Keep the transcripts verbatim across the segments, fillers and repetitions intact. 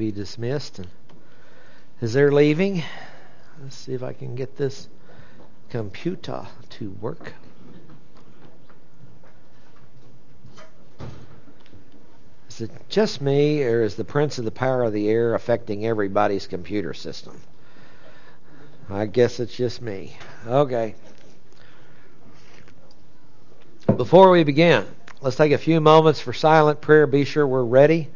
be dismissed. And as they're leaving, let's see if I can get this computer to work. Is it just me, or is the prince of the power of the air affecting everybody's computer system? I guess it's just me. Okay. Before we begin, let's take a few moments for silent prayer. Be sure we're ready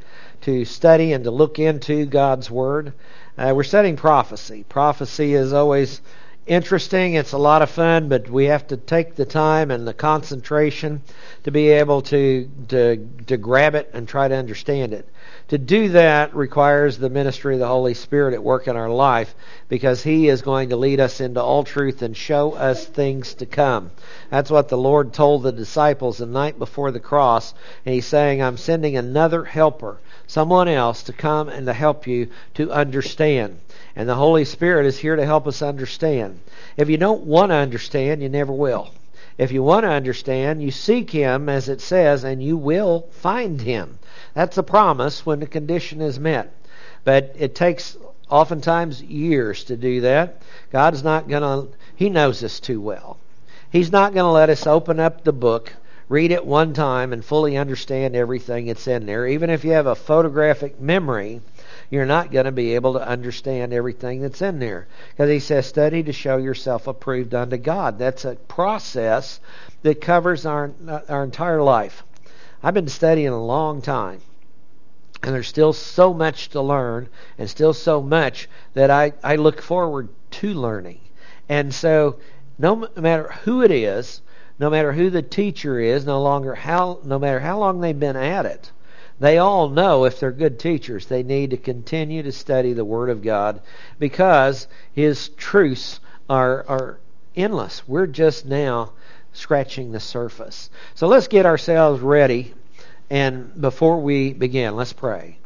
to study and to look into God's Word. Uh, we're studying prophecy. Prophecy is always interesting. It's a lot of fun, but we have to take the time and the concentration to be able to, to, to grab it and try to understand it. To do that requires the ministry of the Holy Spirit at work in our life, because He is going to lead us into all truth and show us things to come. That's what the Lord told the disciples the night before the cross, and He's saying, I'm sending another helper, someone else, to come and to help you to understand. And the Holy Spirit is here to help us understand. If you don't want to understand, you never will. If you want to understand, you seek Him, as it says, and you will find Him. That's a promise when the condition is met. But it takes oftentimes years to do that. God's not going to, He knows us too well. He's not going to let us open up the book, read it one time, and fully understand everything that's in there. Even if you have a photographic memory, you're not going to be able to understand everything that's in there. Because He says, study to show yourself approved unto God. That's a process that covers our our entire life. I've been studying a long time, and there's still so much to learn, and still so much that I, I look forward to learning. And so no matter who it is, no matter who the teacher is, no longer how, no matter how long they've been at it, they all know, if they're good teachers, they need to continue to study the Word of God, because His truths are are endless. We're just now scratching the surface. So let's get ourselves ready, and before we begin, let's pray.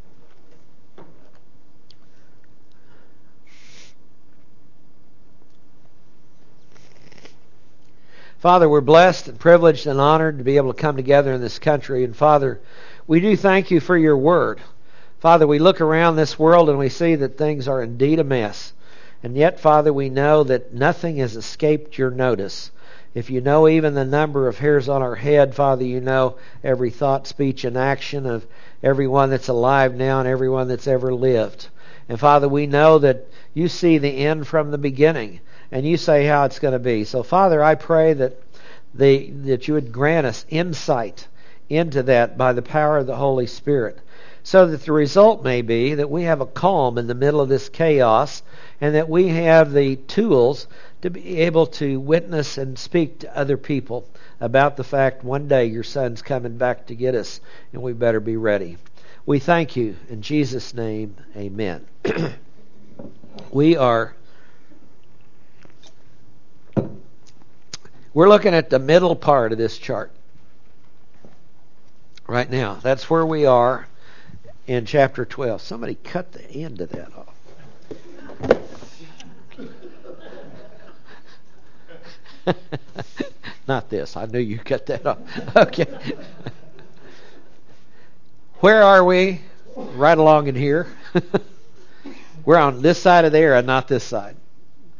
Father, we're blessed and privileged and honored to be able to come together in this country, and Father, we do thank You for Your Word. Father, we look around this world and we see that things are indeed a mess. And yet, Father, we know that nothing has escaped Your notice. If You know even the number of hairs on our head, Father, You know every thought, speech, and action of everyone that's alive now and everyone that's ever lived. And Father, we know that You see the end from the beginning, and You say how it's going to be. So, Father, I pray that the, that You would grant us insight into that by the power of the Holy Spirit, so that the result may be that we have a calm in the middle of this chaos, and that we have the tools to be able to witness and speak to other people about the fact one day Your Son's coming back to get us, and we better be ready. We thank You. In Jesus' name, amen. We are we're looking at the middle part of this chart right now. That's where we are in chapter twelve. Somebody cut the end of that off. Not this. I knew you cut that off. Okay. Where are we? Right along in here. We're on this side of the era, not this side.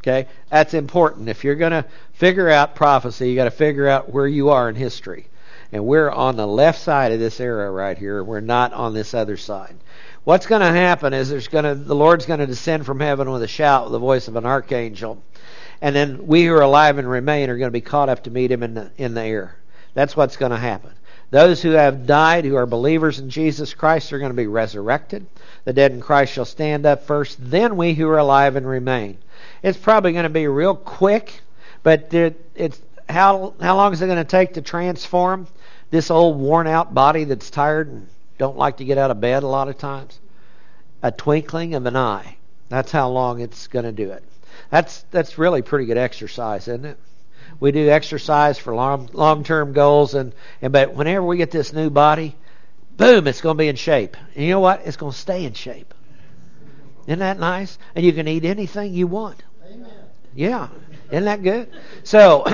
Okay? That's important. If you're going to figure out prophecy, you got to figure out where you are in history. And we're on the left side of this era right here. We're not on this other side. What's going to happen is there's going to the Lord's going to descend from heaven with a shout, with the voice of an archangel, and then we who are alive and remain are going to be caught up to meet Him in the in the air. That's what's going to happen. Those who have died, who are believers in Jesus Christ, are going to be resurrected. The dead in Christ shall stand up first. Then we who are alive and remain. It's probably going to be real quick, but there, it's how how long is it going to take to transform this old worn-out body that's tired and don't like to get out of bed a lot of times? A twinkling of an eye. That's how long it's going to do it. That's that's really pretty good exercise, isn't it? We do exercise for long, long-term goals, and, and but whenever we get this new body, boom, it's going to be in shape. And you know what? It's going to stay in shape. Isn't that nice? And you can eat anything you want. Amen. Yeah. Isn't that good? So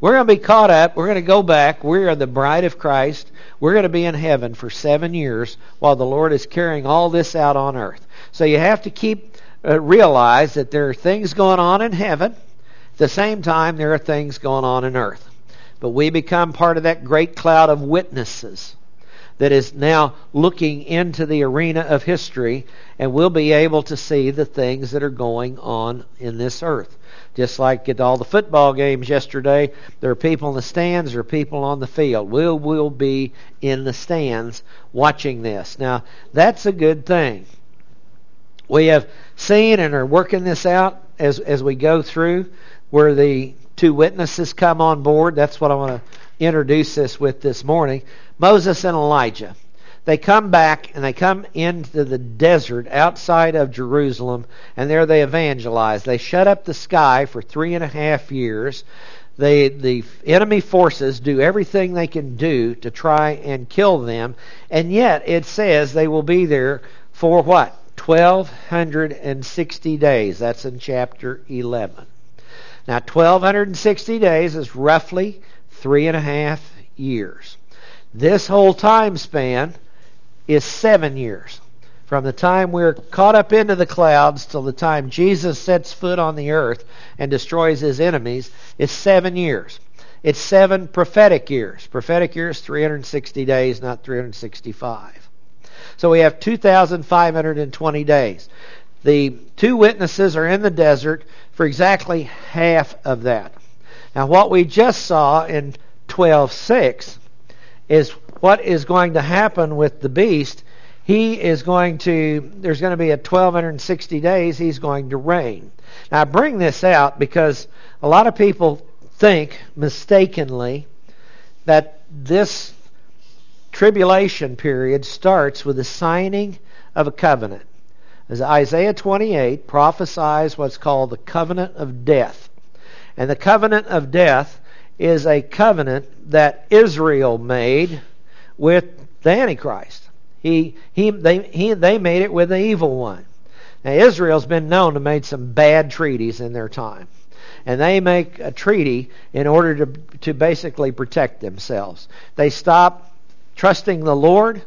we're going to be caught up. We're going to go back. We are the bride of Christ. We're going to be in heaven for seven years while the Lord is carrying all this out on earth. So you have to keep uh, realize that there are things going on in heaven. At the same time, there are things going on in earth. But we become part of that great cloud of witnesses that is now looking into the arena of history, and we'll be able to see the things that are going on in this earth. Just like at all the football games yesterday, there are people in the stands, there are people on the field. We will we'll be in the stands watching this. Now, that's a good thing. We have seen and are working this out as, as we go through where the two witnesses come on board. That's what I want to introduce this with this morning. Moses and Elijah. They come back and they come into the desert outside of Jerusalem, and there they evangelize. They shut up the sky for three and a half years. They, the enemy forces do everything they can do to try and kill them, and yet it says they will be there for what? twelve sixty days. That's in chapter eleven. Now, twelve sixty days is roughly three and a half years. This whole time span is seven years. From the time we're caught up into the clouds till the time Jesus sets foot on the earth and destroys his enemies is seven years. It's seven prophetic years. Prophetic years, three hundred sixty days, not three hundred sixty-five. So we have two thousand five hundred twenty days. The two witnesses are in the desert for exactly half of that. Now, what we just saw in twelve six is what is going to happen with the beast. He is going to, there's going to be a twelve sixty days he's going to reign. Now, I bring this out because a lot of people think mistakenly that this tribulation period starts with the signing of a covenant. As Isaiah twenty-eight prophesies what's called the covenant of death. And the covenant of death is a covenant that Israel made with the Antichrist. He, he, they, he, they made it with the evil one. Now, Israel's been known to make some bad treaties in their time. And they make a treaty in order to, to basically protect themselves. They stop trusting the Lord.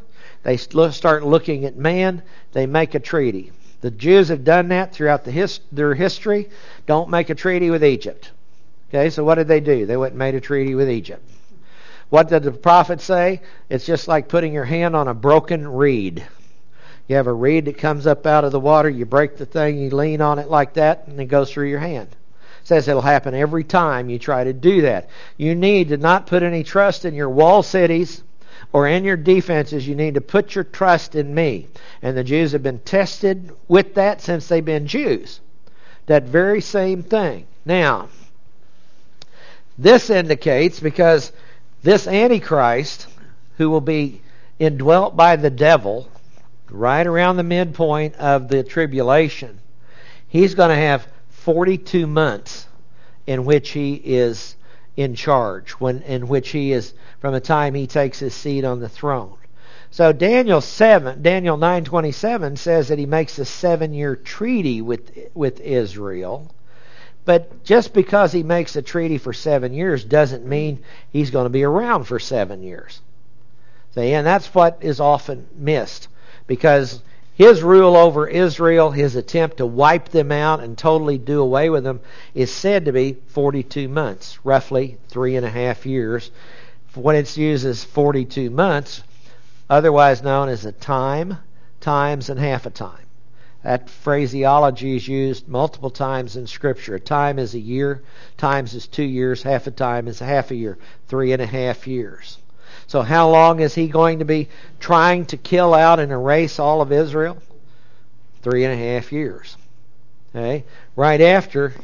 They start looking at man. They make a treaty. The Jews have done that throughout the his, their history. Don't make a treaty with Egypt. Okay, so what did they do? They went and made a treaty with Egypt. What did the prophet say? It's just like putting your hand on a broken reed. You have a reed that comes up out of the water. You break the thing. You lean on it like that, and it goes through your hand. It says it'll happen every time you try to do that. You need to not put any trust in your wall cities or in your defenses. You need to put your trust in me. And the Jews have been tested with that since they've been Jews. That very same thing. Now, this indicates, because this Antichrist, who will be indwelt by the devil right around the midpoint of the tribulation, he's going to have forty-two months in which he is in charge, when in which he is from the time he takes his seat on the throne. So Daniel seven, Daniel nine twenty seven says that he makes a seven year treaty with with Israel, but just because he makes a treaty for seven years doesn't mean he's going to be around for seven years. See, and that's what is often missed, because his rule over Israel, his attempt to wipe them out and totally do away with them, is said to be forty-two months, roughly three and a half years. When it's used as forty-two months, otherwise known as a time, times, and half a time. That phraseology is used multiple times in Scripture. A time is a year, times is two years, half a time is a half a year, three and a half years. So how long is he going to be trying to kill out and erase all of Israel? Three and a half years. Okay? Right after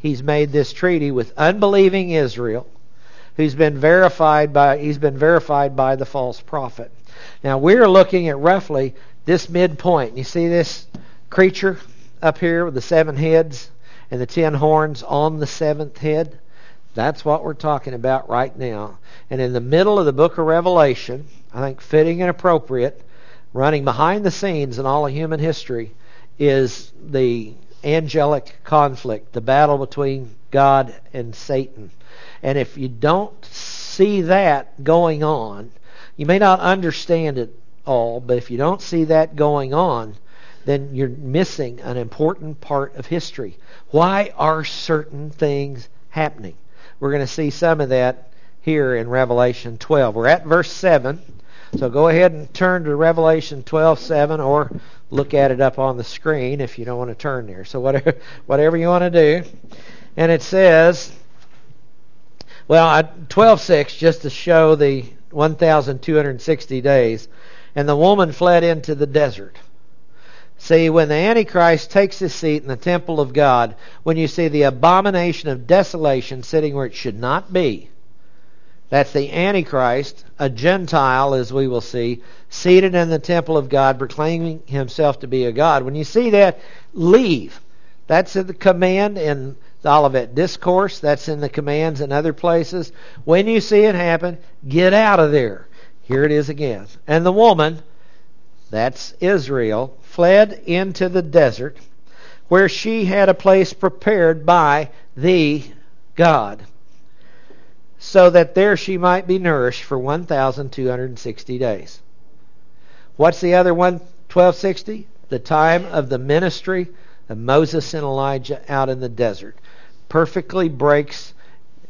he's made this treaty with unbelieving Israel, who's been verified by he's been verified by the false prophet. Now, we're looking at roughly this midpoint. You see this creature up here with the seven heads and the ten horns on the seventh head? That's what we're talking about right now. And in the middle of the book of Revelation, I think fitting and appropriate, running behind the scenes in all of human history, is the angelic conflict, the battle between God and Satan. And if you don't see that going on, you may not understand it all, but if you don't see that going on, then you're missing an important part of history. Why are certain things happening? We're going to see some of that here in Revelation twelve. We're at verse seven. So go ahead and turn to Revelation twelve seven, or look at it up on the screen if you don't want to turn there. So whatever, whatever you want to do. And it says, well, twelve six, just to show the one thousand two hundred sixty days. And the woman fled into the desert. See, when the Antichrist takes his seat in the temple of God, when you see the abomination of desolation sitting where it should not be, that's the Antichrist, a Gentile, as we will see, seated in the temple of God, proclaiming himself to be a god. When you see that, leave. That's the command in the Olivet Discourse. That's in the commands in other places. When you see it happen, get out of there. Here it is again. And the woman, that's Israel, fled into the desert, where she had a place prepared by the God, so that there she might be nourished for one thousand two hundred sixty days. What's the other one? twelve sixty? The time of the ministry of Moses and Elijah out in the desert. Perfectly breaks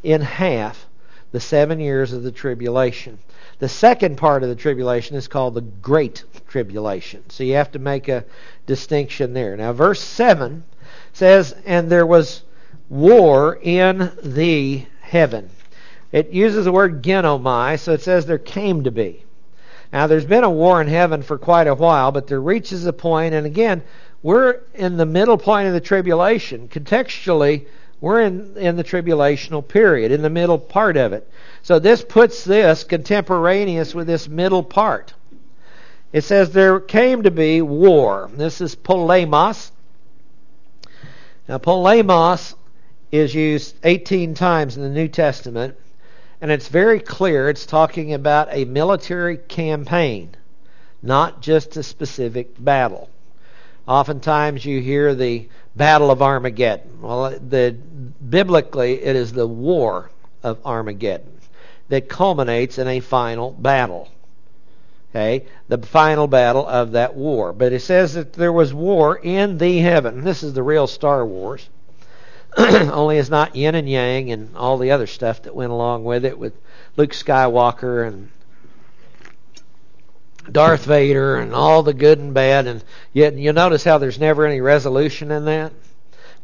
in half the seven years of the tribulation. The second part of the tribulation is called the Great Tribulation. So you have to make a distinction there. Now verse seven says, and there was war in the heaven. It uses the word genomai, so it says there came to be. Now there's been a war in heaven for quite a while, but there reaches a point, and again, we're in the middle point of the tribulation. Contextually, we're in, in the tribulational period, in the middle part of it. So this puts this contemporaneous with this middle part. It says there came to be war. This is polemos. Now polemos is used eighteen times in the New Testament, and it's very clear it's talking about a military campaign, not just a specific battle. Oftentimes you hear the Battle of Armageddon. Well, the, biblically it is the War of Armageddon that culminates in a final battle. Okay, the final battle of that war. But it says that there was war in the heaven. This is the real Star Wars. Only it's not yin and yang and all the other stuff that went along with it, with Luke Skywalker and Darth Vader and all the good and bad. And yet you notice how there's never any resolution in that.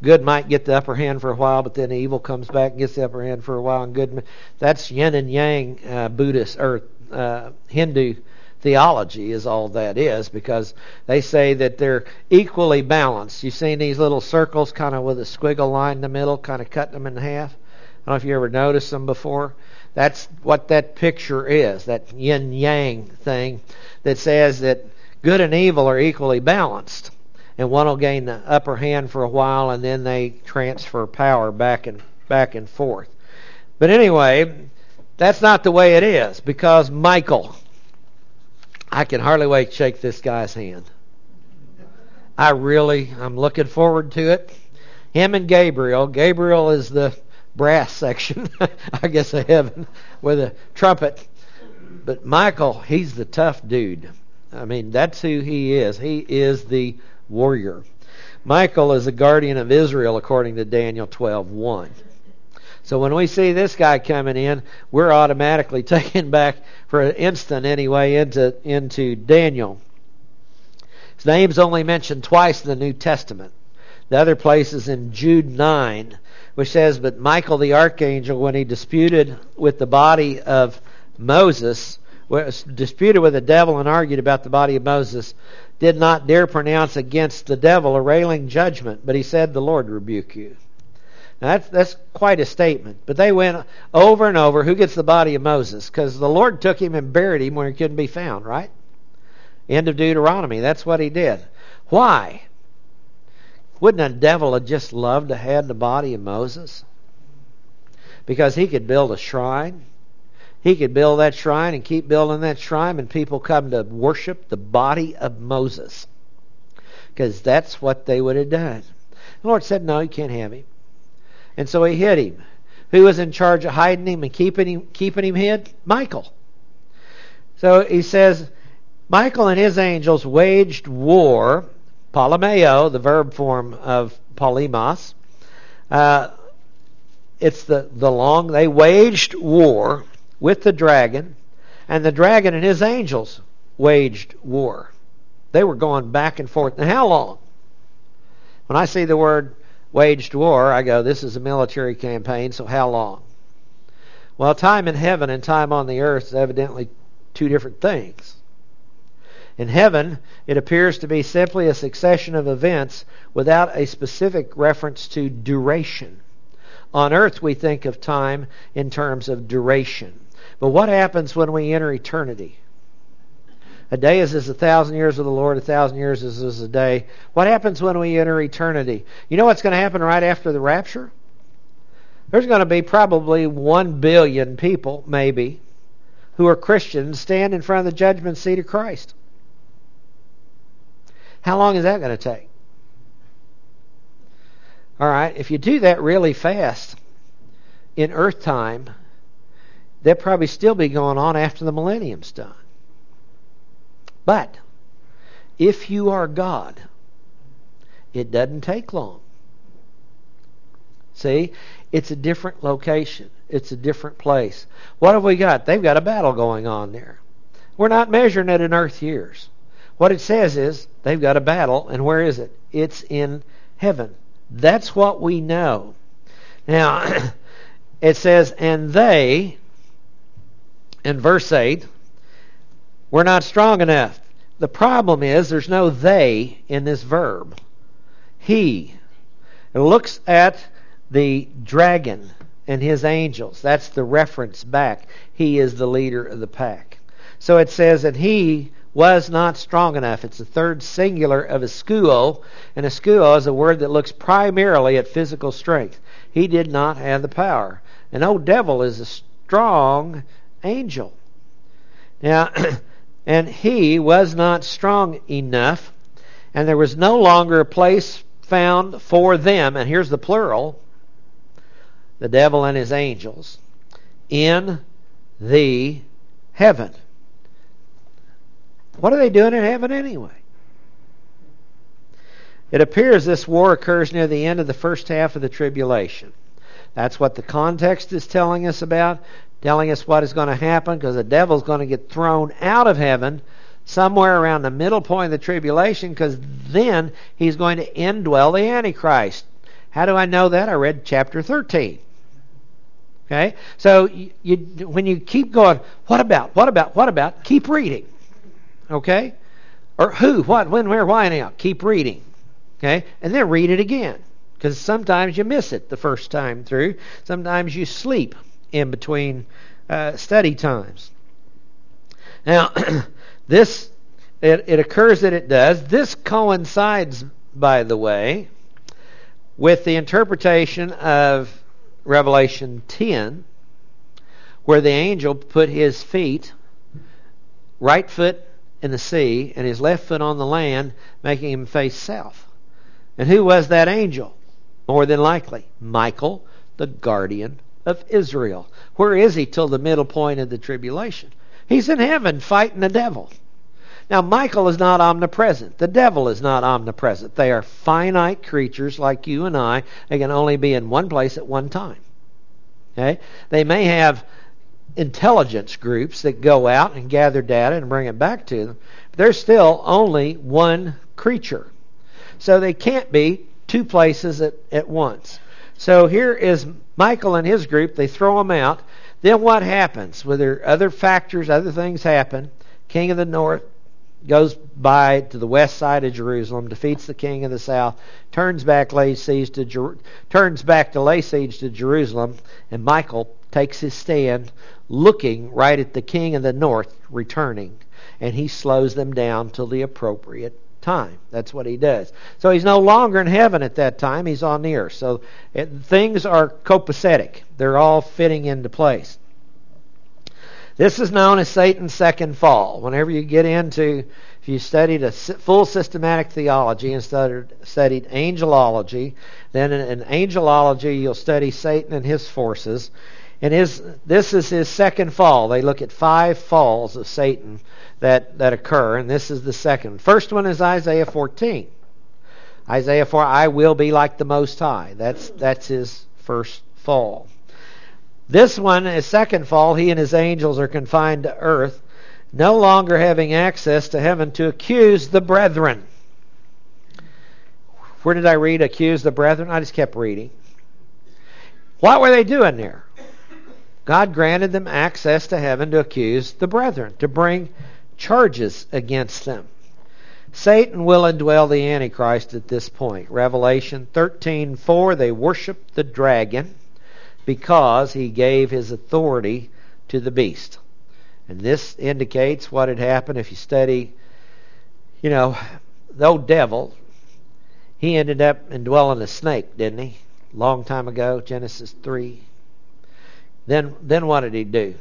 Good might get the upper hand for a while, but then evil comes back and gets the upper hand for a while. And good, that's yin and yang uh, Buddhist or uh, Hindu theology is all that is, because they say that they're equally balanced. You've seen these little circles kind of with a squiggle line in the middle, kind of cutting them in half. I don't know if you ever noticed them before. That's what that picture is, that yin-yang thing that says that good and evil are equally balanced. And one will gain the upper hand for a while, and then they transfer power back and back and forth. But anyway, that's not the way it is, because Michael, I can hardly wait to shake this guy's hand. I really, I'm looking forward to it. Him and Gabriel. Gabriel is the brass section, I guess, of heaven with a trumpet. But Michael, he's the tough dude. I mean, that's who he is. He is the warrior. Michael is the guardian of Israel according to Daniel twelve one. So when we see this guy coming in, we're automatically taken back for an instant anyway into into Daniel. His name's only mentioned twice in the New Testament. The other place is in Jude nine, which says, but Michael the archangel, when he disputed with the body of Moses, disputed with the devil and argued about the body of Moses, did not dare pronounce against the devil a railing judgment, but he said, the Lord rebuke you. Now that's, that's quite a statement. But they went over and over, who gets the body of Moses? Because the Lord took him and buried him where he couldn't be found, right? End of Deuteronomy, that's what he did. Why? Wouldn't a devil have just loved to have the body of Moses? Because he could build a shrine. He could build that shrine and keep building that shrine, and people come to worship the body of Moses. Because that's what they would have done. The Lord said, no, you can't have him. And so he hid him. Who was in charge of hiding him and keeping him, keeping him hid? Michael. So he says, Michael and his angels waged war Polemeo, the verb form of polemos. Uh, it's the, the long, they waged war with the dragon, and the dragon and his angels waged war. They were going back and forth. Now, how long? When I see the word waged war, I go, this is a military campaign, so how long? Well, time in heaven and time on the earth is evidently two different things. In heaven, it appears to be simply a succession of events without a specific reference to duration. On earth, we think of time in terms of duration. But what happens when we enter eternity? A day is as a thousand years with the Lord, a thousand years is as a day. What happens when we enter eternity? You know what's going to happen right after the rapture? There's going to be probably one billion people, maybe, who are Christians, stand in front of the judgment seat of Christ. How long is that going to take? All right, if you do that really fast, in earth time, they'll probably still be going on after the millennium's done. But if you are God, it doesn't take long. See, it's a different location. It's a different place. What have we got? They've got a battle going on there. We're not measuring it in earth years. What it says is they've got a battle, and where is it? It's in heaven. That's what we know. Now, it says, and they, in verse eight, we're not strong enough. The problem is there's no they in this verb. He looks at the dragon and his angels. That's the reference back. He is the leader of the pack. So it says that he was not strong enough. It's the third singular of iskuo, and iskuo is a word that looks primarily at physical strength. He did not have the power. An old devil is a strong angel. Now, and he was not strong enough, and there was no longer a place found for them, and here's the plural, the devil and his angels, in the heaven. What are they doing in heaven anyway? It appears this war occurs near the end of the first half of the tribulation. That's what the context is telling us about, telling us what is going to happen, because the devil's going to get thrown out of heaven somewhere around the middle point of the tribulation, because then he's going to indwell the Antichrist. How do I know that? I read chapter thirteen. Okay? So you, you, when you keep going, what about, what about, what about, keep reading. Okay? Or who, what, when, where, why, now. Keep reading. Okay? And then read it again, because sometimes you miss it the first time through. Sometimes you sleep in between uh, study times. Now, this, it, it occurs that it does. This coincides, by the way, with the interpretation of Revelation ten, where the angel put his feet, right foot in the sea and his left foot on the land, making him face south. And who was that angel? More than likely, Michael, the guardian of Israel. Where is he till the middle point of the tribulation? He's in heaven fighting the devil. Now, Michael is not omnipresent. The devil is not omnipresent. They are finite creatures like you and I. They can only be in one place at one time. Okay? They may have intelligence groups that go out and gather data and bring it back to them. But there's still only one creature. So they can't be two places at, at once. So here is Michael and his group. They throw him out. Then what happens? Well, there are other factors, other things happen. King of the north goes by to the west side of Jerusalem, defeats the king of the south, turns back, lays siege to Jer- turns back to lay siege to Jerusalem, and Michael takes his stand looking right at the king of the north returning, and he slows them down till the appropriate time. That's what he does. So he's no longer in heaven at that time. He's on the earth. So it, things are copacetic. They're all fitting into place. This is known as Satan's second fall. Whenever you get into, if you studied a full systematic theology and studied, studied angelology, then in, in angelology you'll study Satan and his forces. And his, this is his second fall. They look at five falls of Satan that, that occur, and this is the second. First one is Isaiah fourteen. Isaiah four, I will be like the Most High. That's that's his first fall. This one, his second fall, he and his angels are confined to earth, no longer having access to heaven to accuse the brethren. Where did I read accuse the brethren? I just kept reading. What were they doing there? God granted them access to heaven to accuse the brethren, to bring charges against them. Satan will indwell the Antichrist at this point. Revelation thirteen four, they worshiped the dragon because he gave his authority to the beast. And this indicates what had happened if you study, you know, the old devil. He ended up indwelling a snake, didn't he? Long time ago, Genesis three. Then then what did he do?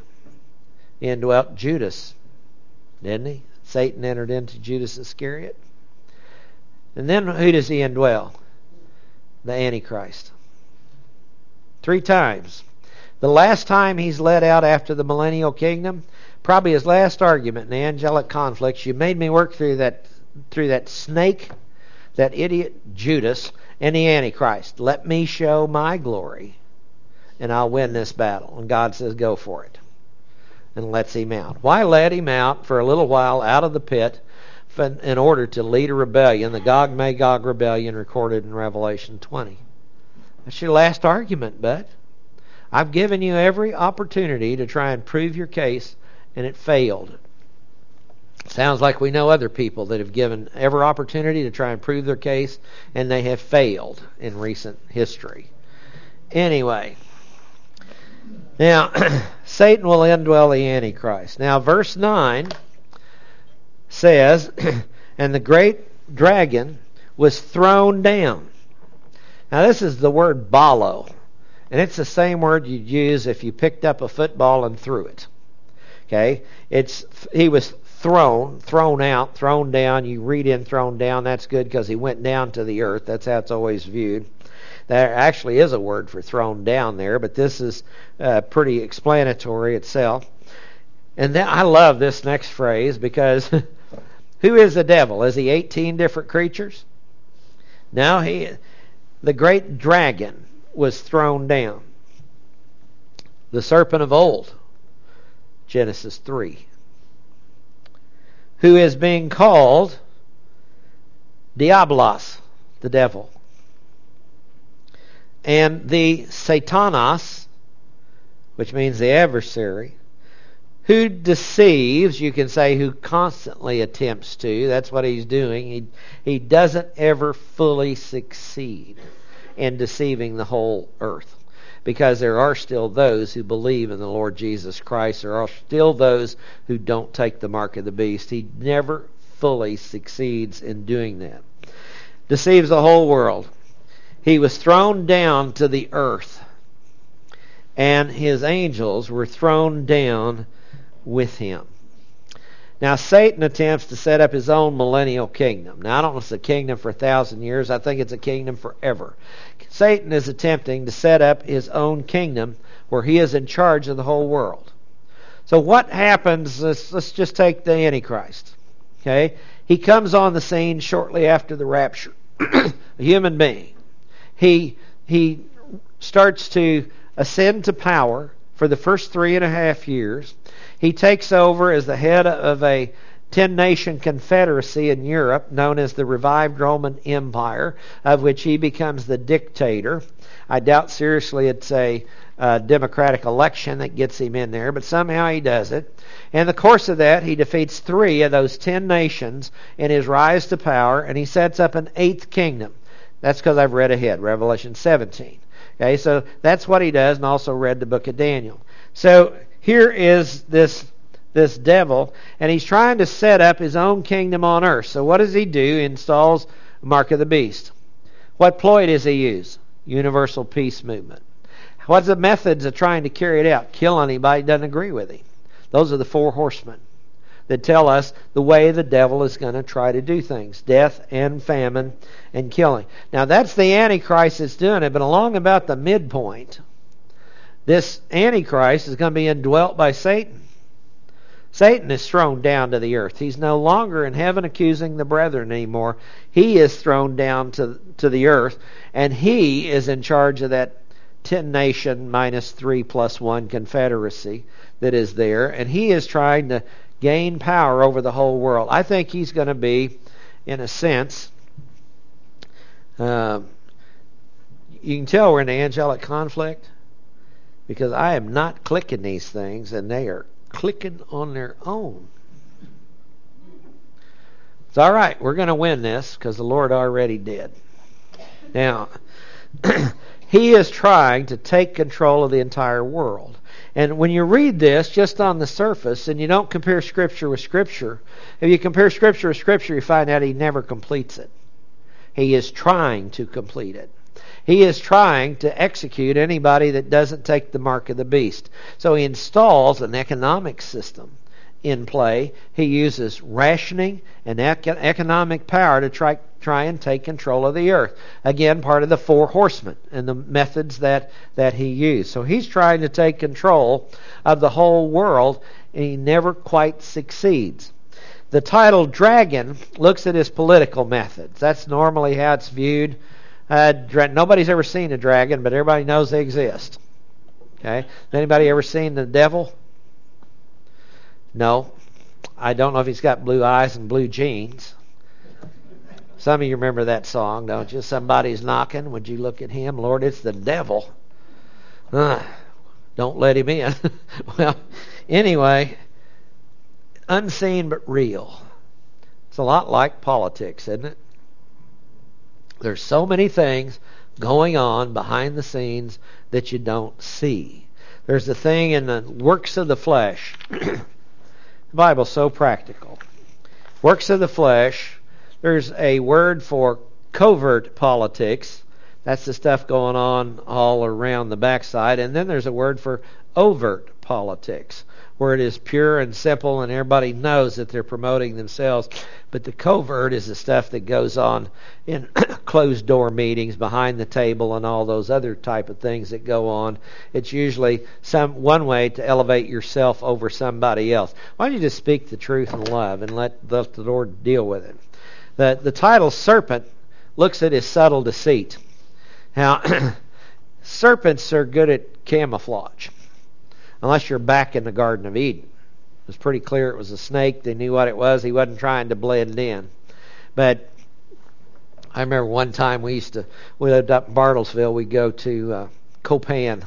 He indwelt Judas, didn't he? Satan entered into Judas Iscariot. And then who does he indwell? The Antichrist. Three times. The last time he's let out after the millennial kingdom, probably his last argument in the angelic conflicts, you made me work through that through that snake, that idiot Judas, and the Antichrist. Let me show my glory, and I'll win this battle. And God says, go for it. And lets him out. Why let him out for a little while out of the pit in order to lead a rebellion, the Gog Magog rebellion recorded in Revelation twenty? That's your last argument, bud. I've given you every opportunity to try and prove your case, and it failed. Sounds like we know other people that have given every opportunity to try and prove their case, and they have failed in recent history. Anyway, now Satan will indwell the Antichrist. Now verse nine says, and the great dragon was thrown down. Now this is the word balo, and it's the same word you'd use if you picked up a football and threw it. Okay, it's he was thrown, thrown out, thrown down. You read in thrown down, that's good because he went down to the earth. That's how it's always viewed. There actually is a word for thrown down there, but this is uh, pretty explanatory itself. And then I love this next phrase because who is the devil? Is he eighteen different creatures? No, he, the great dragon was thrown down. The serpent of old, Genesis three. Who is being called Diabolos, the devil, and the Satanas, which means the adversary, who deceives, you can say who constantly attempts to. That's what he's doing. He, he doesn't ever fully succeed in deceiving the whole earth, because there are still those who believe in the Lord Jesus Christ. There are still those who don't take the mark of the beast. He never fully succeeds in doing that. Deceives the whole world. He was thrown down to the earth, and his angels were thrown down with him. Now Satan attempts to set up his own millennial kingdom. Now I don't know if it's a kingdom for a thousand years. I think it's a kingdom forever. Satan is attempting to set up his own kingdom where he is in charge of the whole world. So what happens, let's, let's just take the Antichrist. Okay? He comes on the scene shortly after the rapture. A human being. He, he starts to ascend to power for the first three and a half years. He takes over as the head of a ten-nation confederacy in Europe known as the revived Roman Empire, of which he becomes the dictator. I doubt seriously it's a uh, democratic election that gets him in there, but somehow he does it. In the course of that, he defeats three of those ten nations in his rise to power, and he sets up an eighth kingdom. That's because I've read ahead, Revelation seventeen. Okay, so that's what he does, and also read the book of Daniel. So here is this this devil, and he's trying to set up his own kingdom on earth. So what does he do? He installs the mark of the beast. What ploy does he use? Universal peace movement. What's the methods of trying to carry it out? Kill anybody who doesn't agree with him. Those are the four horsemen that tell us the way the devil is going to try to do things. Death and famine and killing. Now that's the Antichrist that's doing it, but along about the midpoint, this Antichrist is going to be indwelt by Satan. Satan is thrown down to the earth. He's no longer in heaven accusing the brethren anymore. He is thrown down to, to the earth, and he is in charge of that ten-nation minus three plus one confederacy that is there, and he is trying to gain power over the whole world. I think he's going to be, in a sense, uh, you can tell we're in the angelic conflict, because I am not clicking these things, and they are clicking on their own. It's all right. We're going to win this because the Lord already did. Now, he is trying to take control of the entire world. And when you read this just on the surface, and you don't compare Scripture with Scripture, if you compare Scripture with Scripture, you find out he never completes it. He is trying to complete it. He is trying to execute anybody that doesn't take the mark of the beast. So he installs an economic system in play. He uses rationing and econ- economic power to try, try and take control of the earth. Again, part of the four horsemen and the methods that, that he used. So he's trying to take control of the whole world, and he never quite succeeds. The title dragon looks at his political methods. That's normally how it's viewed. Uh, dra- nobody's ever seen a dragon, but everybody knows they exist. Okay? Has anybody ever seen the devil? No. I don't know if he's got blue eyes and blue jeans. Some of you remember that song, don't you? Somebody's knocking. Would you look at him? Lord, it's the devil. Uh, don't let him in. Well, anyway, unseen but real. It's a lot like politics, isn't it? There's so many things going on behind the scenes that you don't see. There's the thing in the works of the flesh. The Bible's so practical. Works of the flesh. There's a word for covert politics. That's the stuff going on all around the backside. And then there's a word for overt politics, where it is pure and simple and everybody knows that they're promoting themselves. But the covert is the stuff that goes on in closed-door meetings, behind the table, and all those other type of things that go on. It's usually some one way to elevate yourself over somebody else. Why don't you just speak the truth in love and let, let the Lord deal with it? The, the title serpent looks at his subtle deceit. Now, serpents are good at camouflage. Unless you're back in the Garden of Eden. It was pretty clear it was a snake. They knew what it was. He wasn't trying to blend in. But I remember one time we used to, we lived up in Bartlesville. We'd go to uh, Copan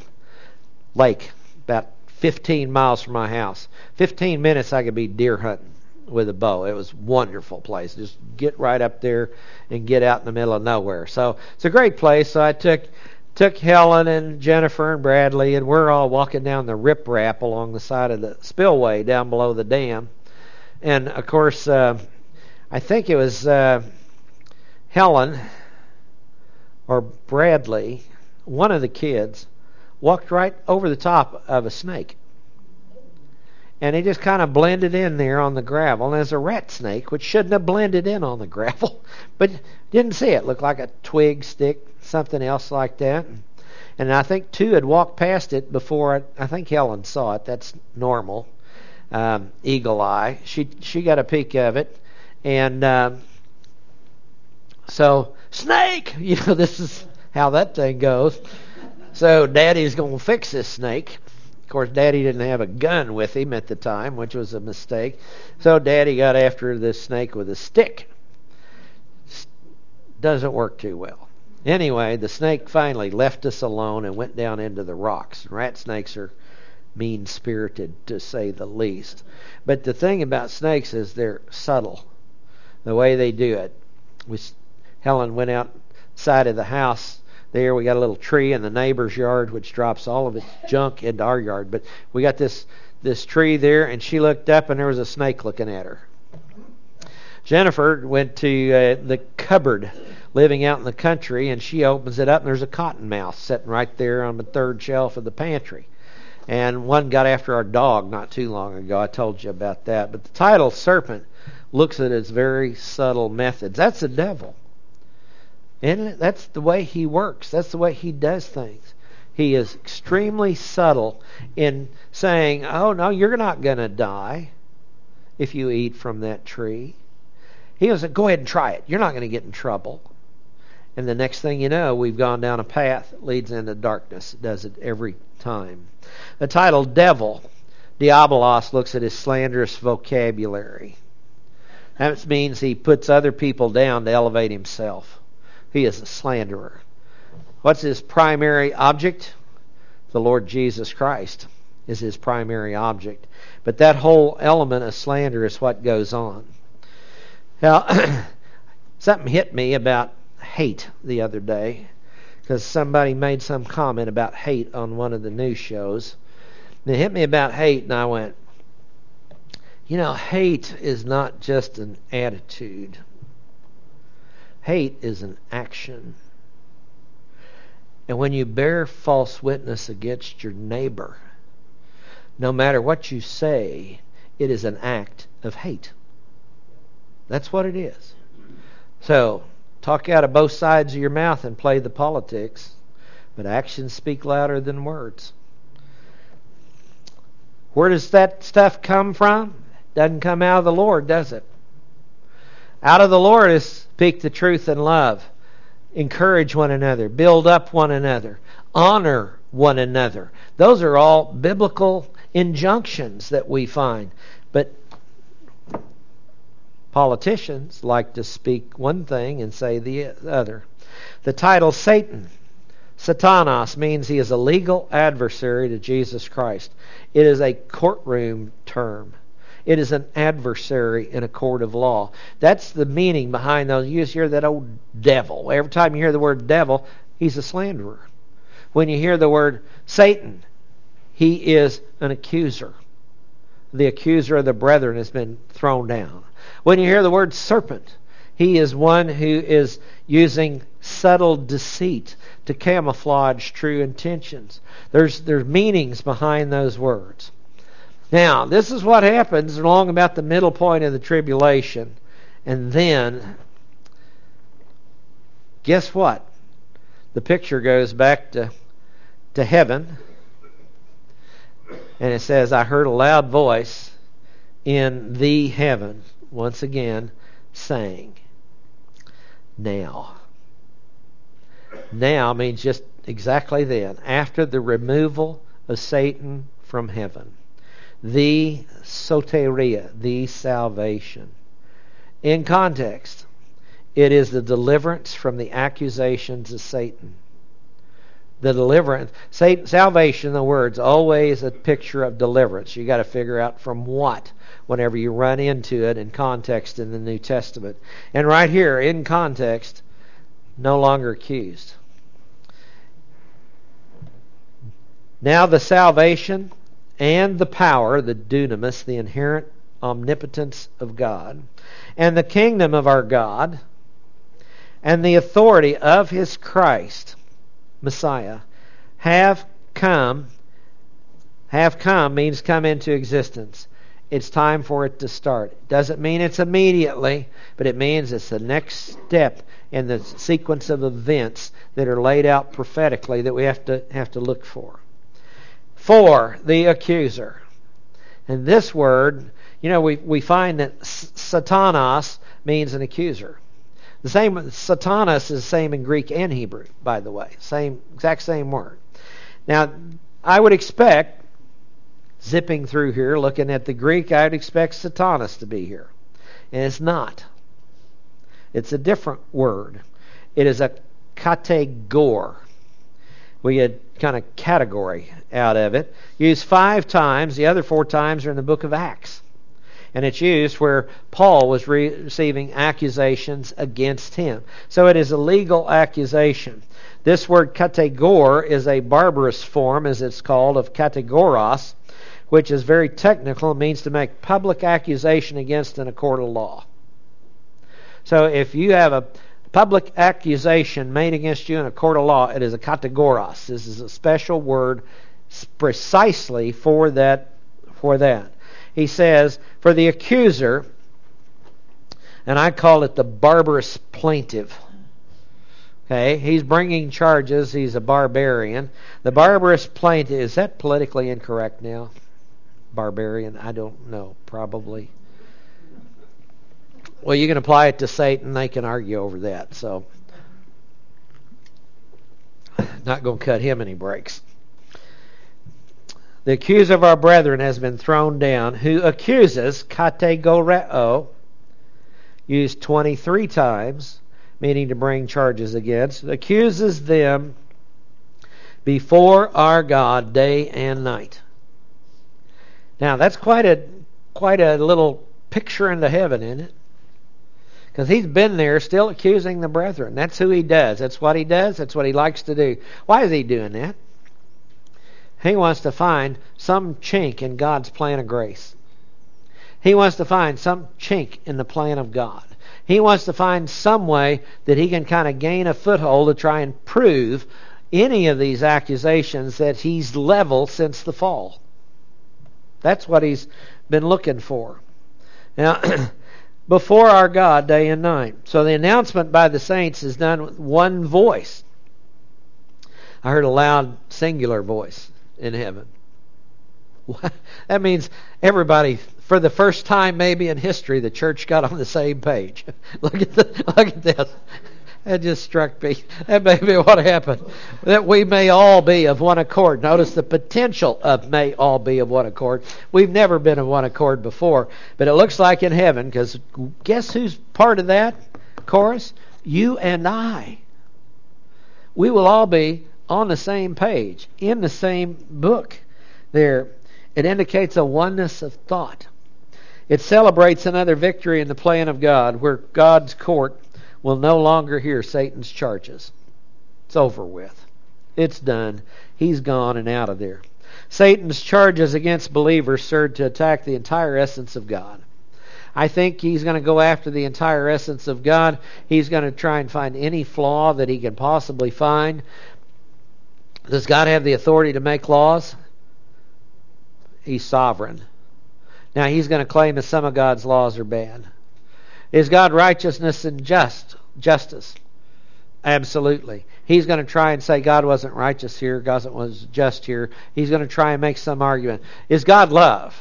Lake, about fifteen miles from my house. fifteen minutes I could be deer hunting with a bow. It was a wonderful place. Just get right up there and get out in the middle of nowhere. So it's a great place. So I took... took Helen and Jennifer and Bradley, and we're all walking down the riprap along the side of the spillway down below the dam. And, of course, uh, I think it was uh, Helen or Bradley, one of the kids, walked right over the top of a snake. And he just kind of blended in there on the gravel. And there's a rat snake, which shouldn't have blended in on the gravel, but didn't see it. Looked like a twig, stick, something else like that. And I think two had walked past it before I, I think Helen saw it. That's normal. Um, eagle eye. She she got a peek of it. And um, so, snake! You know, this is how that thing goes. So Daddy's going to fix this snake. Of course, Daddy didn't have a gun with him at the time, which was a mistake. So Daddy got after this snake with a stick. Doesn't work too well. Anyway, the snake finally left us alone and went down into the rocks. Rat snakes are mean-spirited, to say the least. But the thing about snakes is they're subtle, the way they do it. We, Helen went outside of the house. There we got a little tree in the neighbor's yard, which drops all of its junk into our yard. But we got this this tree there, and she looked up, and there was a snake looking at her. Jennifer went to uh, the cupboard, living out in the country, and she opens it up, and there's a cottonmouth sitting right there on the third shelf of the pantry. And one got after our dog not too long ago. I told you about that. But the title serpent looks at its very subtle methods. That's the devil. And that's the way he works. That's the way he does things. He is extremely subtle in saying, oh, no, you're not going to die. if you eat from that tree. He doesn't, go ahead and try it. You're not going to get in trouble. And the next thing you know, we've gone down a path that leads into darkness. It does it every time. The title, Devil, Diabolos, looks at his slanderous vocabulary. That means he puts other people down to elevate himself. He is a slanderer. What's his primary object? The Lord Jesus Christ is his primary object. But that whole element of slander is what goes on. Now, something hit me about hate the other day, because somebody made some comment about hate on one of the news shows. And it hit me about hate, and I went, you know, hate is not just an attitude. Hate is an action. And when you bear false witness against your neighbor, no matter what you say, it is an act of hate. That's what it is. So, talk out of both sides of your mouth and play the politics, but actions speak louder than words. Where does that stuff come from? Doesn't come out of the Lord, does it? Out of the Lord is speak the truth in love. Encourage one another. Build up one another. Honor one another. Those are all biblical injunctions that we find. But politicians like to speak one thing and say the other. The title Satan, Satanas, means he is a legal adversary to Jesus Christ. It is a courtroom term. It is an adversary in a court of law. That's the meaning behind those. You just hear that old devil. Every time you hear the word devil, he's a slanderer. When you hear the word Satan, he is an accuser. The accuser of the brethren has been thrown down. When you hear the word serpent, he is one who is using subtle deceit to camouflage true intentions. There's, there's meanings behind those words. Now, this is what happens along about the middle point of the tribulation. And then, guess what? The picture goes back to, to heaven. And it says, I heard a loud voice in the heaven, once again, saying, now. Now means just exactly then, after the removal of Satan from heaven. The soteria, the salvation. In context, it is the deliverance from the accusations of Satan. The deliverance, Satan, salvation, the word's always a picture of deliverance. You got to figure out from what whenever you run into it in context in the New Testament. And right here, in context, no longer accused. Now the salvation and the power, the dunamis, the inherent omnipotence of God, and the kingdom of our God, and the authority of his Christ, Messiah, have come. Have come means come into existence. It's time for it to start. It doesn't mean it's immediately, but it means it's the next step in the sequence of events that are laid out prophetically that we have to have to look for. For the accuser. And this word, you know, we, we find that Satanas means an accuser. The same, Satanas is the same in Greek and Hebrew, by the way. Same, exact same word. Now, I would expect, zipping through here, looking at the Greek, I would expect Satanas to be here. And it's not. It's a different word. It is a kategor. We had kind of category out of it. Used five times. The other four times are in the book of Acts. And it's used where Paul was re- receiving accusations against him. So it is a legal accusation. This word kategor is a barbarous form, as it's called, of kategoros, which is very technical. It means to make public accusation against in a court of law. So if you have a public accusation made against you in a court of law, it is a kategoros. This is a special word precisely for that. For that, he says, for the accuser, and I call it the barbarous plaintiff. Okay, he's bringing charges. He's a barbarian. The barbarous plaintiff, is that politically incorrect now? Barbarian? I don't know. Probably. Well, you can apply it to Satan. They can argue over that. So, not going to cut him any breaks. The accuser of our brethren has been thrown down, who accuses, kategoreo, used twenty-three times, meaning to bring charges against, accuses them before our God day and night. Now, that's quite a quite a little picture into heaven, isn't it? Because he's been there still accusing the brethren. That's who he does. That's what he does. That's what he likes to do. Why is he doing that? He wants to find some chink in God's plan of grace. He wants to find some chink in the plan of God. He wants to find some way that he can kind of gain a foothold to try and prove any of these accusations that he's leveled since the fall. That's what he's been looking for. Now, before our God, day and night. So the announcement by the saints is done with one voice. I heard a loud, singular voice in heaven. That means everybody, for the first time maybe in history, the church got on the same page. Look at the, look at this. That just struck me. That may be what happened. That we may all be of one accord. Notice the potential of may all be of one accord. We've never been of one accord before. But it looks like in heaven, because guess who's part of that chorus? You and I. We will all be on the same page, in the same book. There, it indicates a oneness of thought. It celebrates another victory in the plan of God, where God's court will no longer hear Satan's charges. It's over with. It's done. He's gone and out of there. Satan's charges against believers served to attack the entire essence of God. I think he's going to go after the entire essence of God. He's going to try and find any flaw that he can possibly find. Does God have the authority to make laws? He's sovereign. Now, he's going to claim that some of God's laws are bad. Is God righteousness and just? Justice? Absolutely. He's going to try and say God wasn't righteous here, God was just here. He's going to try and make some argument. Is God love?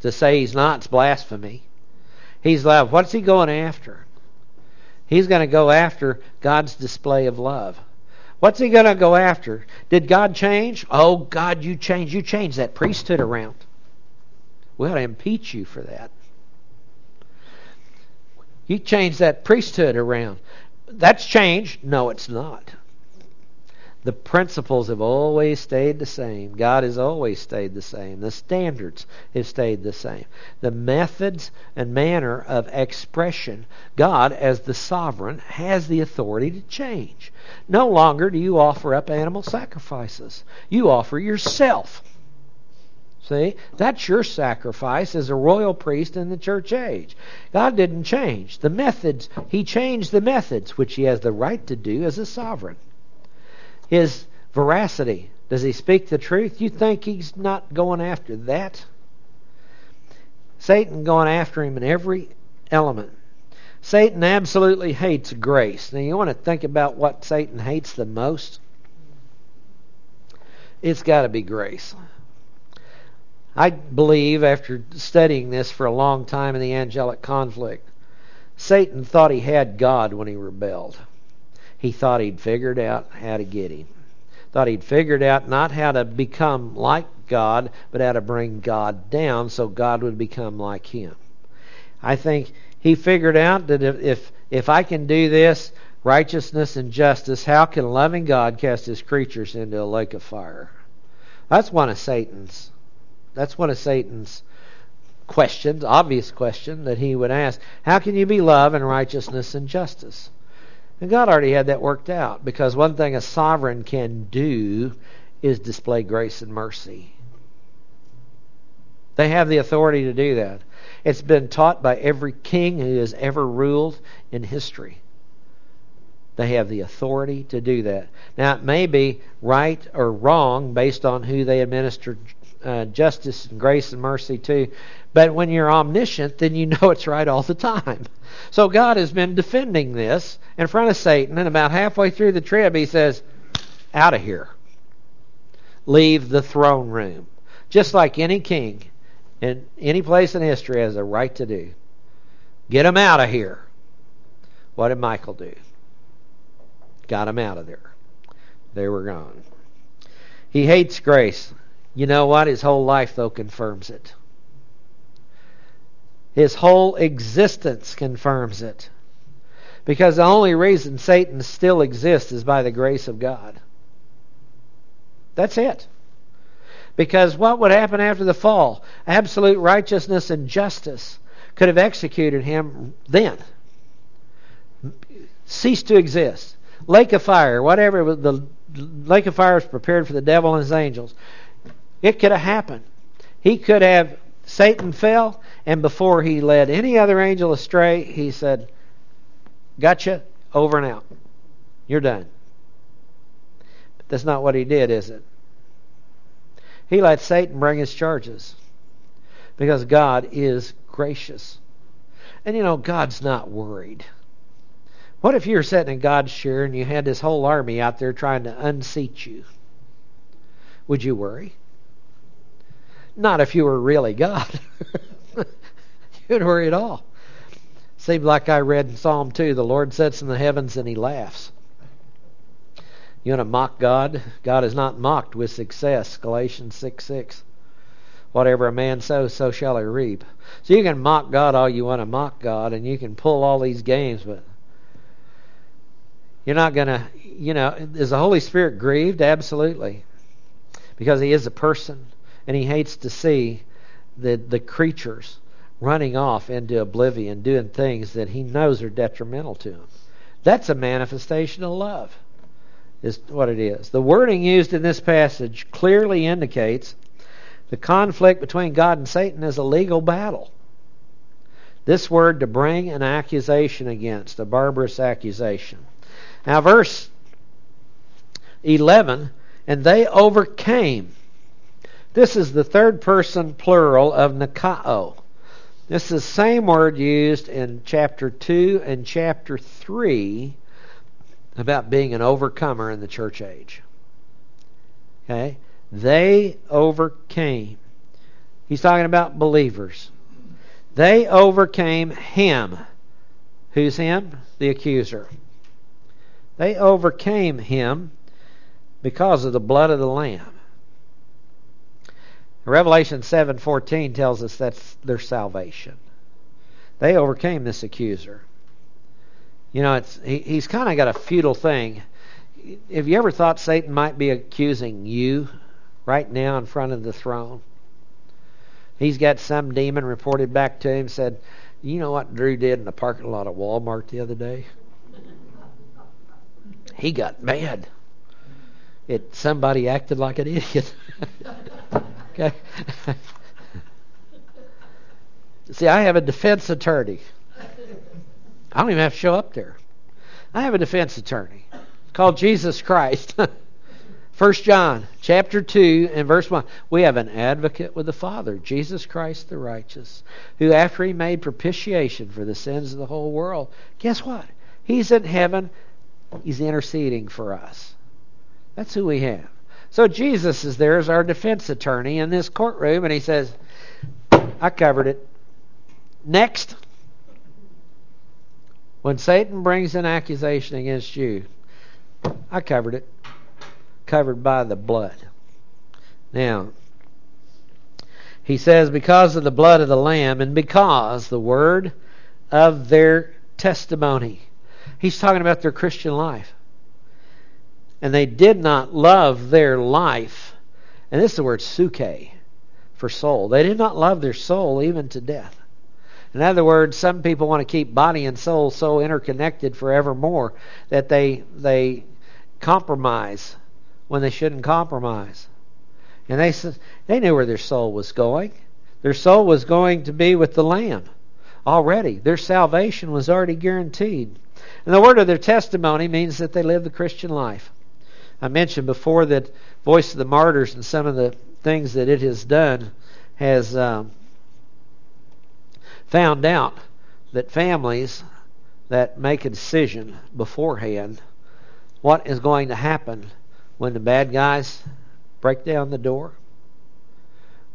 To say he's not is blasphemy. He's love. What's he going after? He's going to go after God's display of love. What's he going to go after? Did God change? Oh, God, you changed. You changed that priesthood around. We ought to impeach you for that. You changed that priesthood around. That's changed. No, it's not. The principles have always stayed the same. God has always stayed the same. The standards have stayed the same. The methods and manner of expression, God, as the sovereign, has the authority to change. No longer do you offer up animal sacrifices. You offer yourself. See, that's your sacrifice as a royal priest in the church age. God didn't change the methods. He changed the methods, which he has the right to do as a sovereign. His veracity. Does he speak the truth? You think he's not going after that? Satan going after him in every element. Satan absolutely hates grace. Now, you want to think about what Satan hates the most? It's got to be grace. I believe, after studying this for a long time in the angelic conflict, Satan thought he had God when he rebelled. He thought he'd figured out how to get him. Thought he'd figured out not how to become like God, but how to bring God down so God would become like him. I think he figured out that if if, if I can do this, righteousness and justice, how can loving God cast his creatures into a lake of fire? That's one of Satan's That's one of Satan's questions, obvious question that he would ask. How can you be love and righteousness and justice? And God already had that worked out, because one thing a sovereign can do is display grace and mercy. They have the authority to do that. It's been taught by every king who has ever ruled in history. They have the authority to do that. Now, it may be right or wrong based on who they administer Uh, justice and grace and mercy too. But when you're omniscient, then you know it's right all the time. So God has been defending this in front of Satan, and about halfway through the trib he says, out of here. Leave the throne room. Just like any king in any place in history has a right to do. Get him out of here. What did Michael do? Got him out of there. They were gone. He hates grace. You know what? His whole life, though, confirms it. His whole existence confirms it. Because the only reason Satan still exists is by the grace of God. That's it. Because what would happen after the fall? Absolute righteousness and justice could have executed him then. Cease to exist. Lake of fire, whatever, the lake of fire is prepared for the devil and his angels. It could have happened. He could have, Satan fell, and before he led any other angel astray, he said, gotcha, over and out. You're done. But that's not what he did, is it? He let Satan bring his charges because God is gracious. And you know, God's not worried. What if you were sitting in God's chair and you had this whole army out there trying to unseat you? Would you worry? Not if you were really God. You wouldn't worry at all. Seemed like I read in Psalm two, the Lord sits in the heavens and he laughs. You want to mock God? God is not mocked with success. Galatians six six. Whatever a man sows, so shall he reap. So you can mock God all you want to mock God, and you can pull all these games, but you're not going to, you know, is the Holy Spirit grieved? Absolutely. Because he is a person, and he hates to see the, the creatures running off into oblivion, doing things that he knows are detrimental to him. That's a manifestation of love, is what it is. The wording used in this passage clearly indicates the conflict between God and Satan is a legal battle. This word to bring an accusation against, a barbarous accusation. Now verse eleven, and they overcame. This is the third person plural of nikao. This is the same word used in chapter two and chapter three about being an overcomer in the church age. Okay? They overcame. He's talking about believers. They overcame him. Who's him? The accuser. They overcame him because of the blood of the Lamb. Revelation seven fourteen tells us that's their salvation. They overcame this accuser. You know, it's he, he's kind of got a futile thing. Have you ever thought Satan might be accusing you right now in front of the throne? He's got some demon reported back to him, said, you know what Drew did in the parking lot at Walmart the other day? He got mad. It, somebody acted like an idiot. Okay. See, I have a defense attorney. I don't even have to show up there. I have a defense attorney. It's called Jesus Christ. First John chapter two and verse one. We have an advocate with the Father, Jesus Christ the righteous, who after he made propitiation for the sins of the whole world, guess what? He's in heaven. He's interceding for us. That's who we have. So Jesus is there as our defense attorney in this courtroom, and he says, I covered it. Next. When Satan brings an accusation against you, I covered it. Covered by the blood. Now, he says, because of the blood of the Lamb and because the word of their testimony. He's talking about their Christian life. And they did not love their life. And this is the word suke, for soul. They did not love their soul even to death. In other words, some people want to keep body and soul so interconnected forevermore that they they compromise when they shouldn't compromise. And they they knew where their soul was going. Their soul was going to be with the Lamb already. Their salvation was already guaranteed. And the word of their testimony means that they lived the Christian life. I mentioned before that Voice of the Martyrs and some of the things that it has done has um, found out that families that make a decision beforehand what is going to happen when the bad guys break down the door,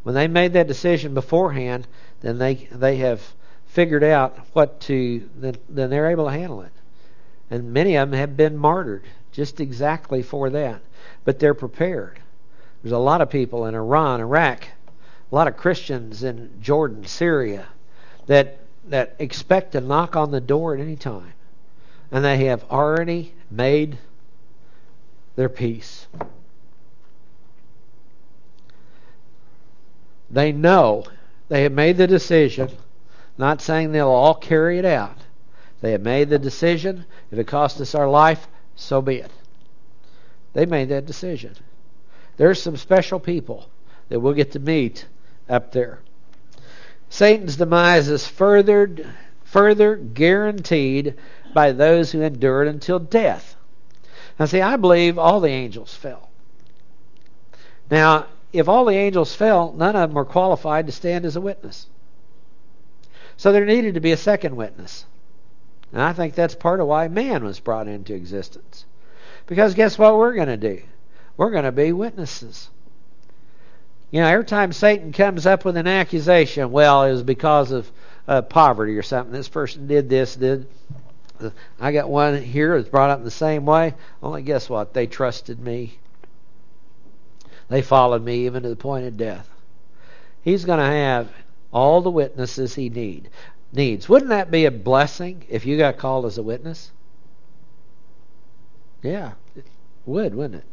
When they made that decision beforehand, then they they have figured out what to, then, then they're able to handle it. And many of them have been martyred just exactly for that. But they're prepared. There's a lot of people in Iran, Iraq, a lot of Christians in Jordan, Syria, that that expect to knock on the door at any time. And they have already made their peace. They know they have made the decision, not saying they'll all carry it out. They have made the decision. If it costs us our life, so be it. They made that decision. There's some special people that we'll get to meet up there. Satan's demise is furthered, further guaranteed by those who endured until death. Now see, I believe all the angels fell. Now, if all the angels fell, none of them were qualified to stand as a witness. So there needed to be a second witness. And I think that's part of why man was brought into existence. Because guess what we're going to do? We're going to be witnesses. You know, every time Satan comes up with an accusation, well, it was because of uh, poverty or something. This person did this, did... I got one here that's brought up the same way. Only guess what? They trusted me. They followed me even to the point of death. He's going to have all the witnesses he need, needs. Wouldn't that be a blessing if you got called as a witness? Yeah, it would, wouldn't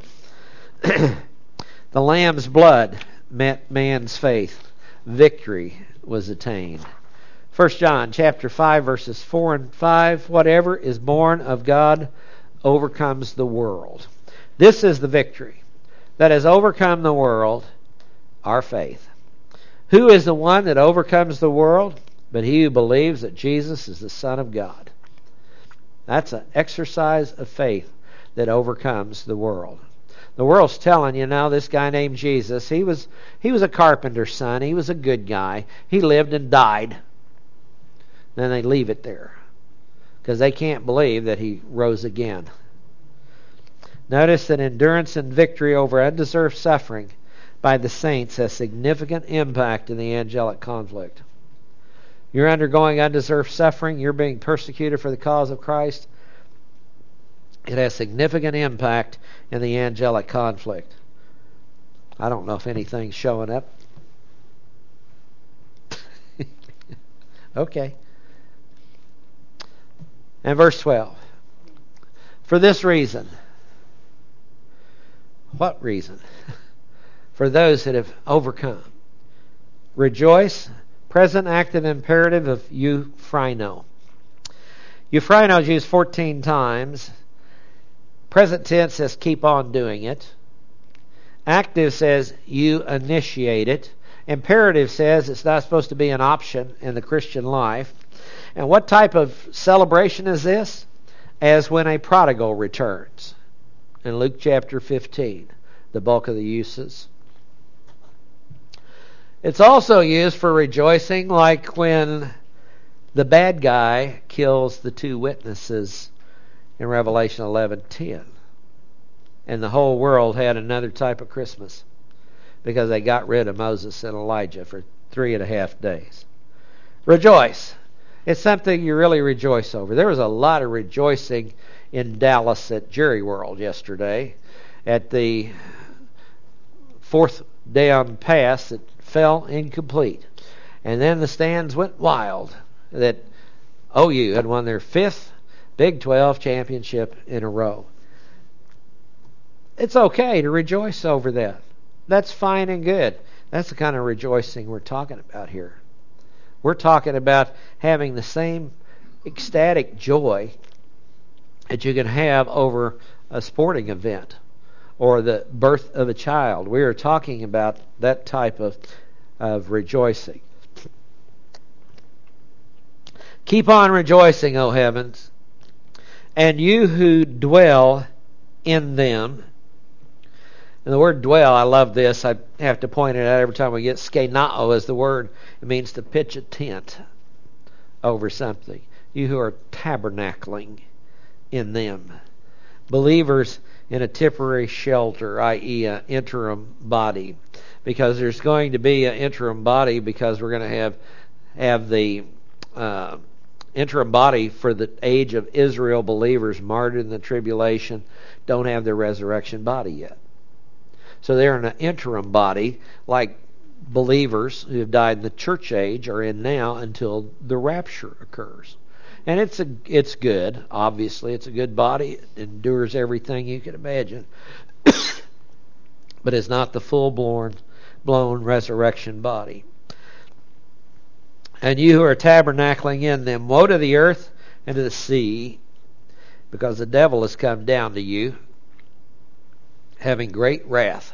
it? The lamb's blood met man's faith. Victory was attained. First John chapter five, verses four and five, whatever is born of God overcomes the world. This is the victory that has overcome the world, our faith. Who is the one that overcomes the world? But he who believes that Jesus is the Son of God. That's an exercise of faith that overcomes the world. The world's telling you now, this guy named Jesus, he was he was a carpenter's son. He was a good guy. He lived and died. Then they leave it there because they can't believe that he rose again. Notice that endurance and victory over undeserved suffering by the saints has significant impact in the angelic conflict. You're undergoing undeserved suffering. You're being persecuted for the cause of Christ. It has significant impact in the angelic conflict. I don't know if anything's showing up. Okay. And verse twelve. For this reason. What reason? For those that have overcome. Rejoice. Present active imperative of euphrino. Euphrino is used fourteen times. Present tense says keep on doing it. Active says you initiate it. Imperative says it's not supposed to be an option in the Christian life. And what type of celebration is this? As when a prodigal returns. In Luke chapter fifteen, the bulk of the uses. It's also used for rejoicing, like when the bad guy kills the two witnesses in Revelation eleven ten. And the whole world had another type of Christmas, because they got rid of Moses and Elijah for three and a half days. Rejoice. It's something you really rejoice over. There was a lot of rejoicing in Dallas at Jerry World yesterday at the fourth down pass that fell incomplete. And then the stands went wild that O U had won their fifth Big twelve championship in a row. It's okay to rejoice over that. That's fine and good. That's the kind of rejoicing we're talking about here. We're talking about having the same ecstatic joy that you can have over a sporting event or the birth of a child. We are talking about that type of, of rejoicing. Keep on rejoicing, O heavens, and you who dwell in them. And the word dwell, I love this. I have to point it out every time we get skenao as the word. It means to pitch a tent over something. You who are tabernacling in them. Believers in a temporary shelter, that is an interim body. because there's going to be an interim body, because we're going to have have the uh, interim body for the age of Israel believers martyred in the tribulation, don't have their resurrection body yet. So they're in an interim body, like believers who have died in the church age are in now until the rapture occurs. And it's a, it's good, obviously. It's a good body. It endures everything you can imagine. But it's not the full-blown blown resurrection body. And you who are tabernacling in them, woe to the earth and to the sea, because the devil has come down to you, having great wrath,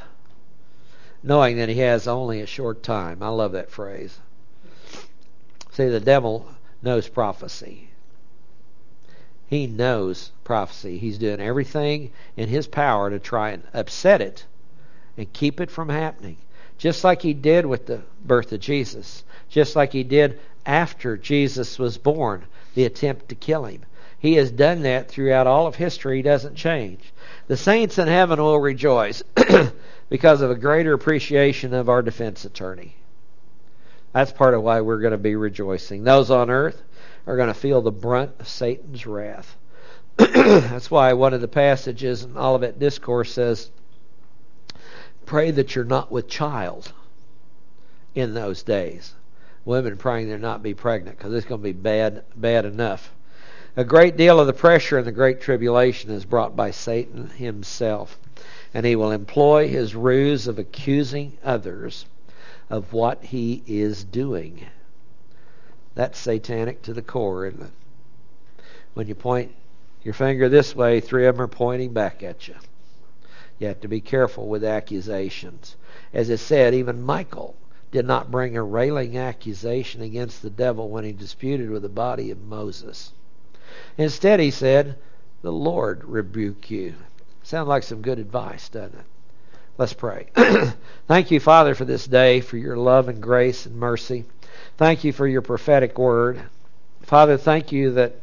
knowing that he has only a short time. I love that phrase. See, the devil knows prophecy. He knows prophecy. He's doing everything in his power to try and upset it and keep it from happening. Just like he did with the birth of Jesus. Just like he did after Jesus was born, the attempt to kill him. He has done that throughout all of history. He doesn't change. The saints in heaven will rejoice because of a greater appreciation of our defense attorney. That's part of why we're going to be rejoicing. Those on earth are going to feel the brunt of Satan's wrath. That's why one of the passages in Olivet Discourse says, pray that you're not with child in those days. Women praying they're not be pregnant, because it's going to be bad, bad enough. A great deal of the pressure in the Great Tribulation is brought by Satan himself, and he will employ his ruse of accusing others of what he is doing. That's satanic to the core, isn't it? When you point your finger this way, three of them are pointing back at you. You have to be careful with accusations. As it said, even Michael did not bring a railing accusation against the devil when he disputed with the body of Moses. Instead, he said, the Lord rebuke you. Sounds like some good advice, doesn't it? Let's pray. Thank you, Father, for this day, for your love and grace and mercy. Thank you for your prophetic word. Father, thank you that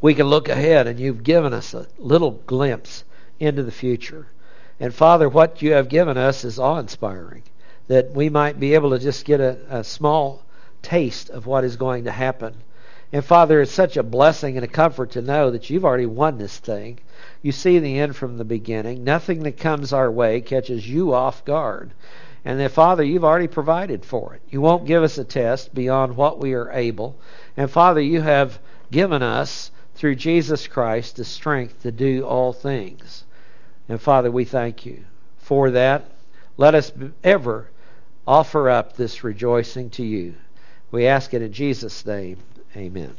we can look ahead, and you've given us a little glimpse into the future. And Father, what you have given us is awe-inspiring, that we might be able to just get a, a small taste of what is going to happen. And Father, it's such a blessing and a comfort to know that you've already won this thing. You see the end from the beginning. Nothing that comes our way catches you off guard. And then, Father, you've already provided for it. You won't give us a test beyond what we are able. And, Father, you have given us, through Jesus Christ, the strength to do all things. And, Father, we thank you for that. Let us ever offer up this rejoicing to you. We ask it in Jesus' name. Amen.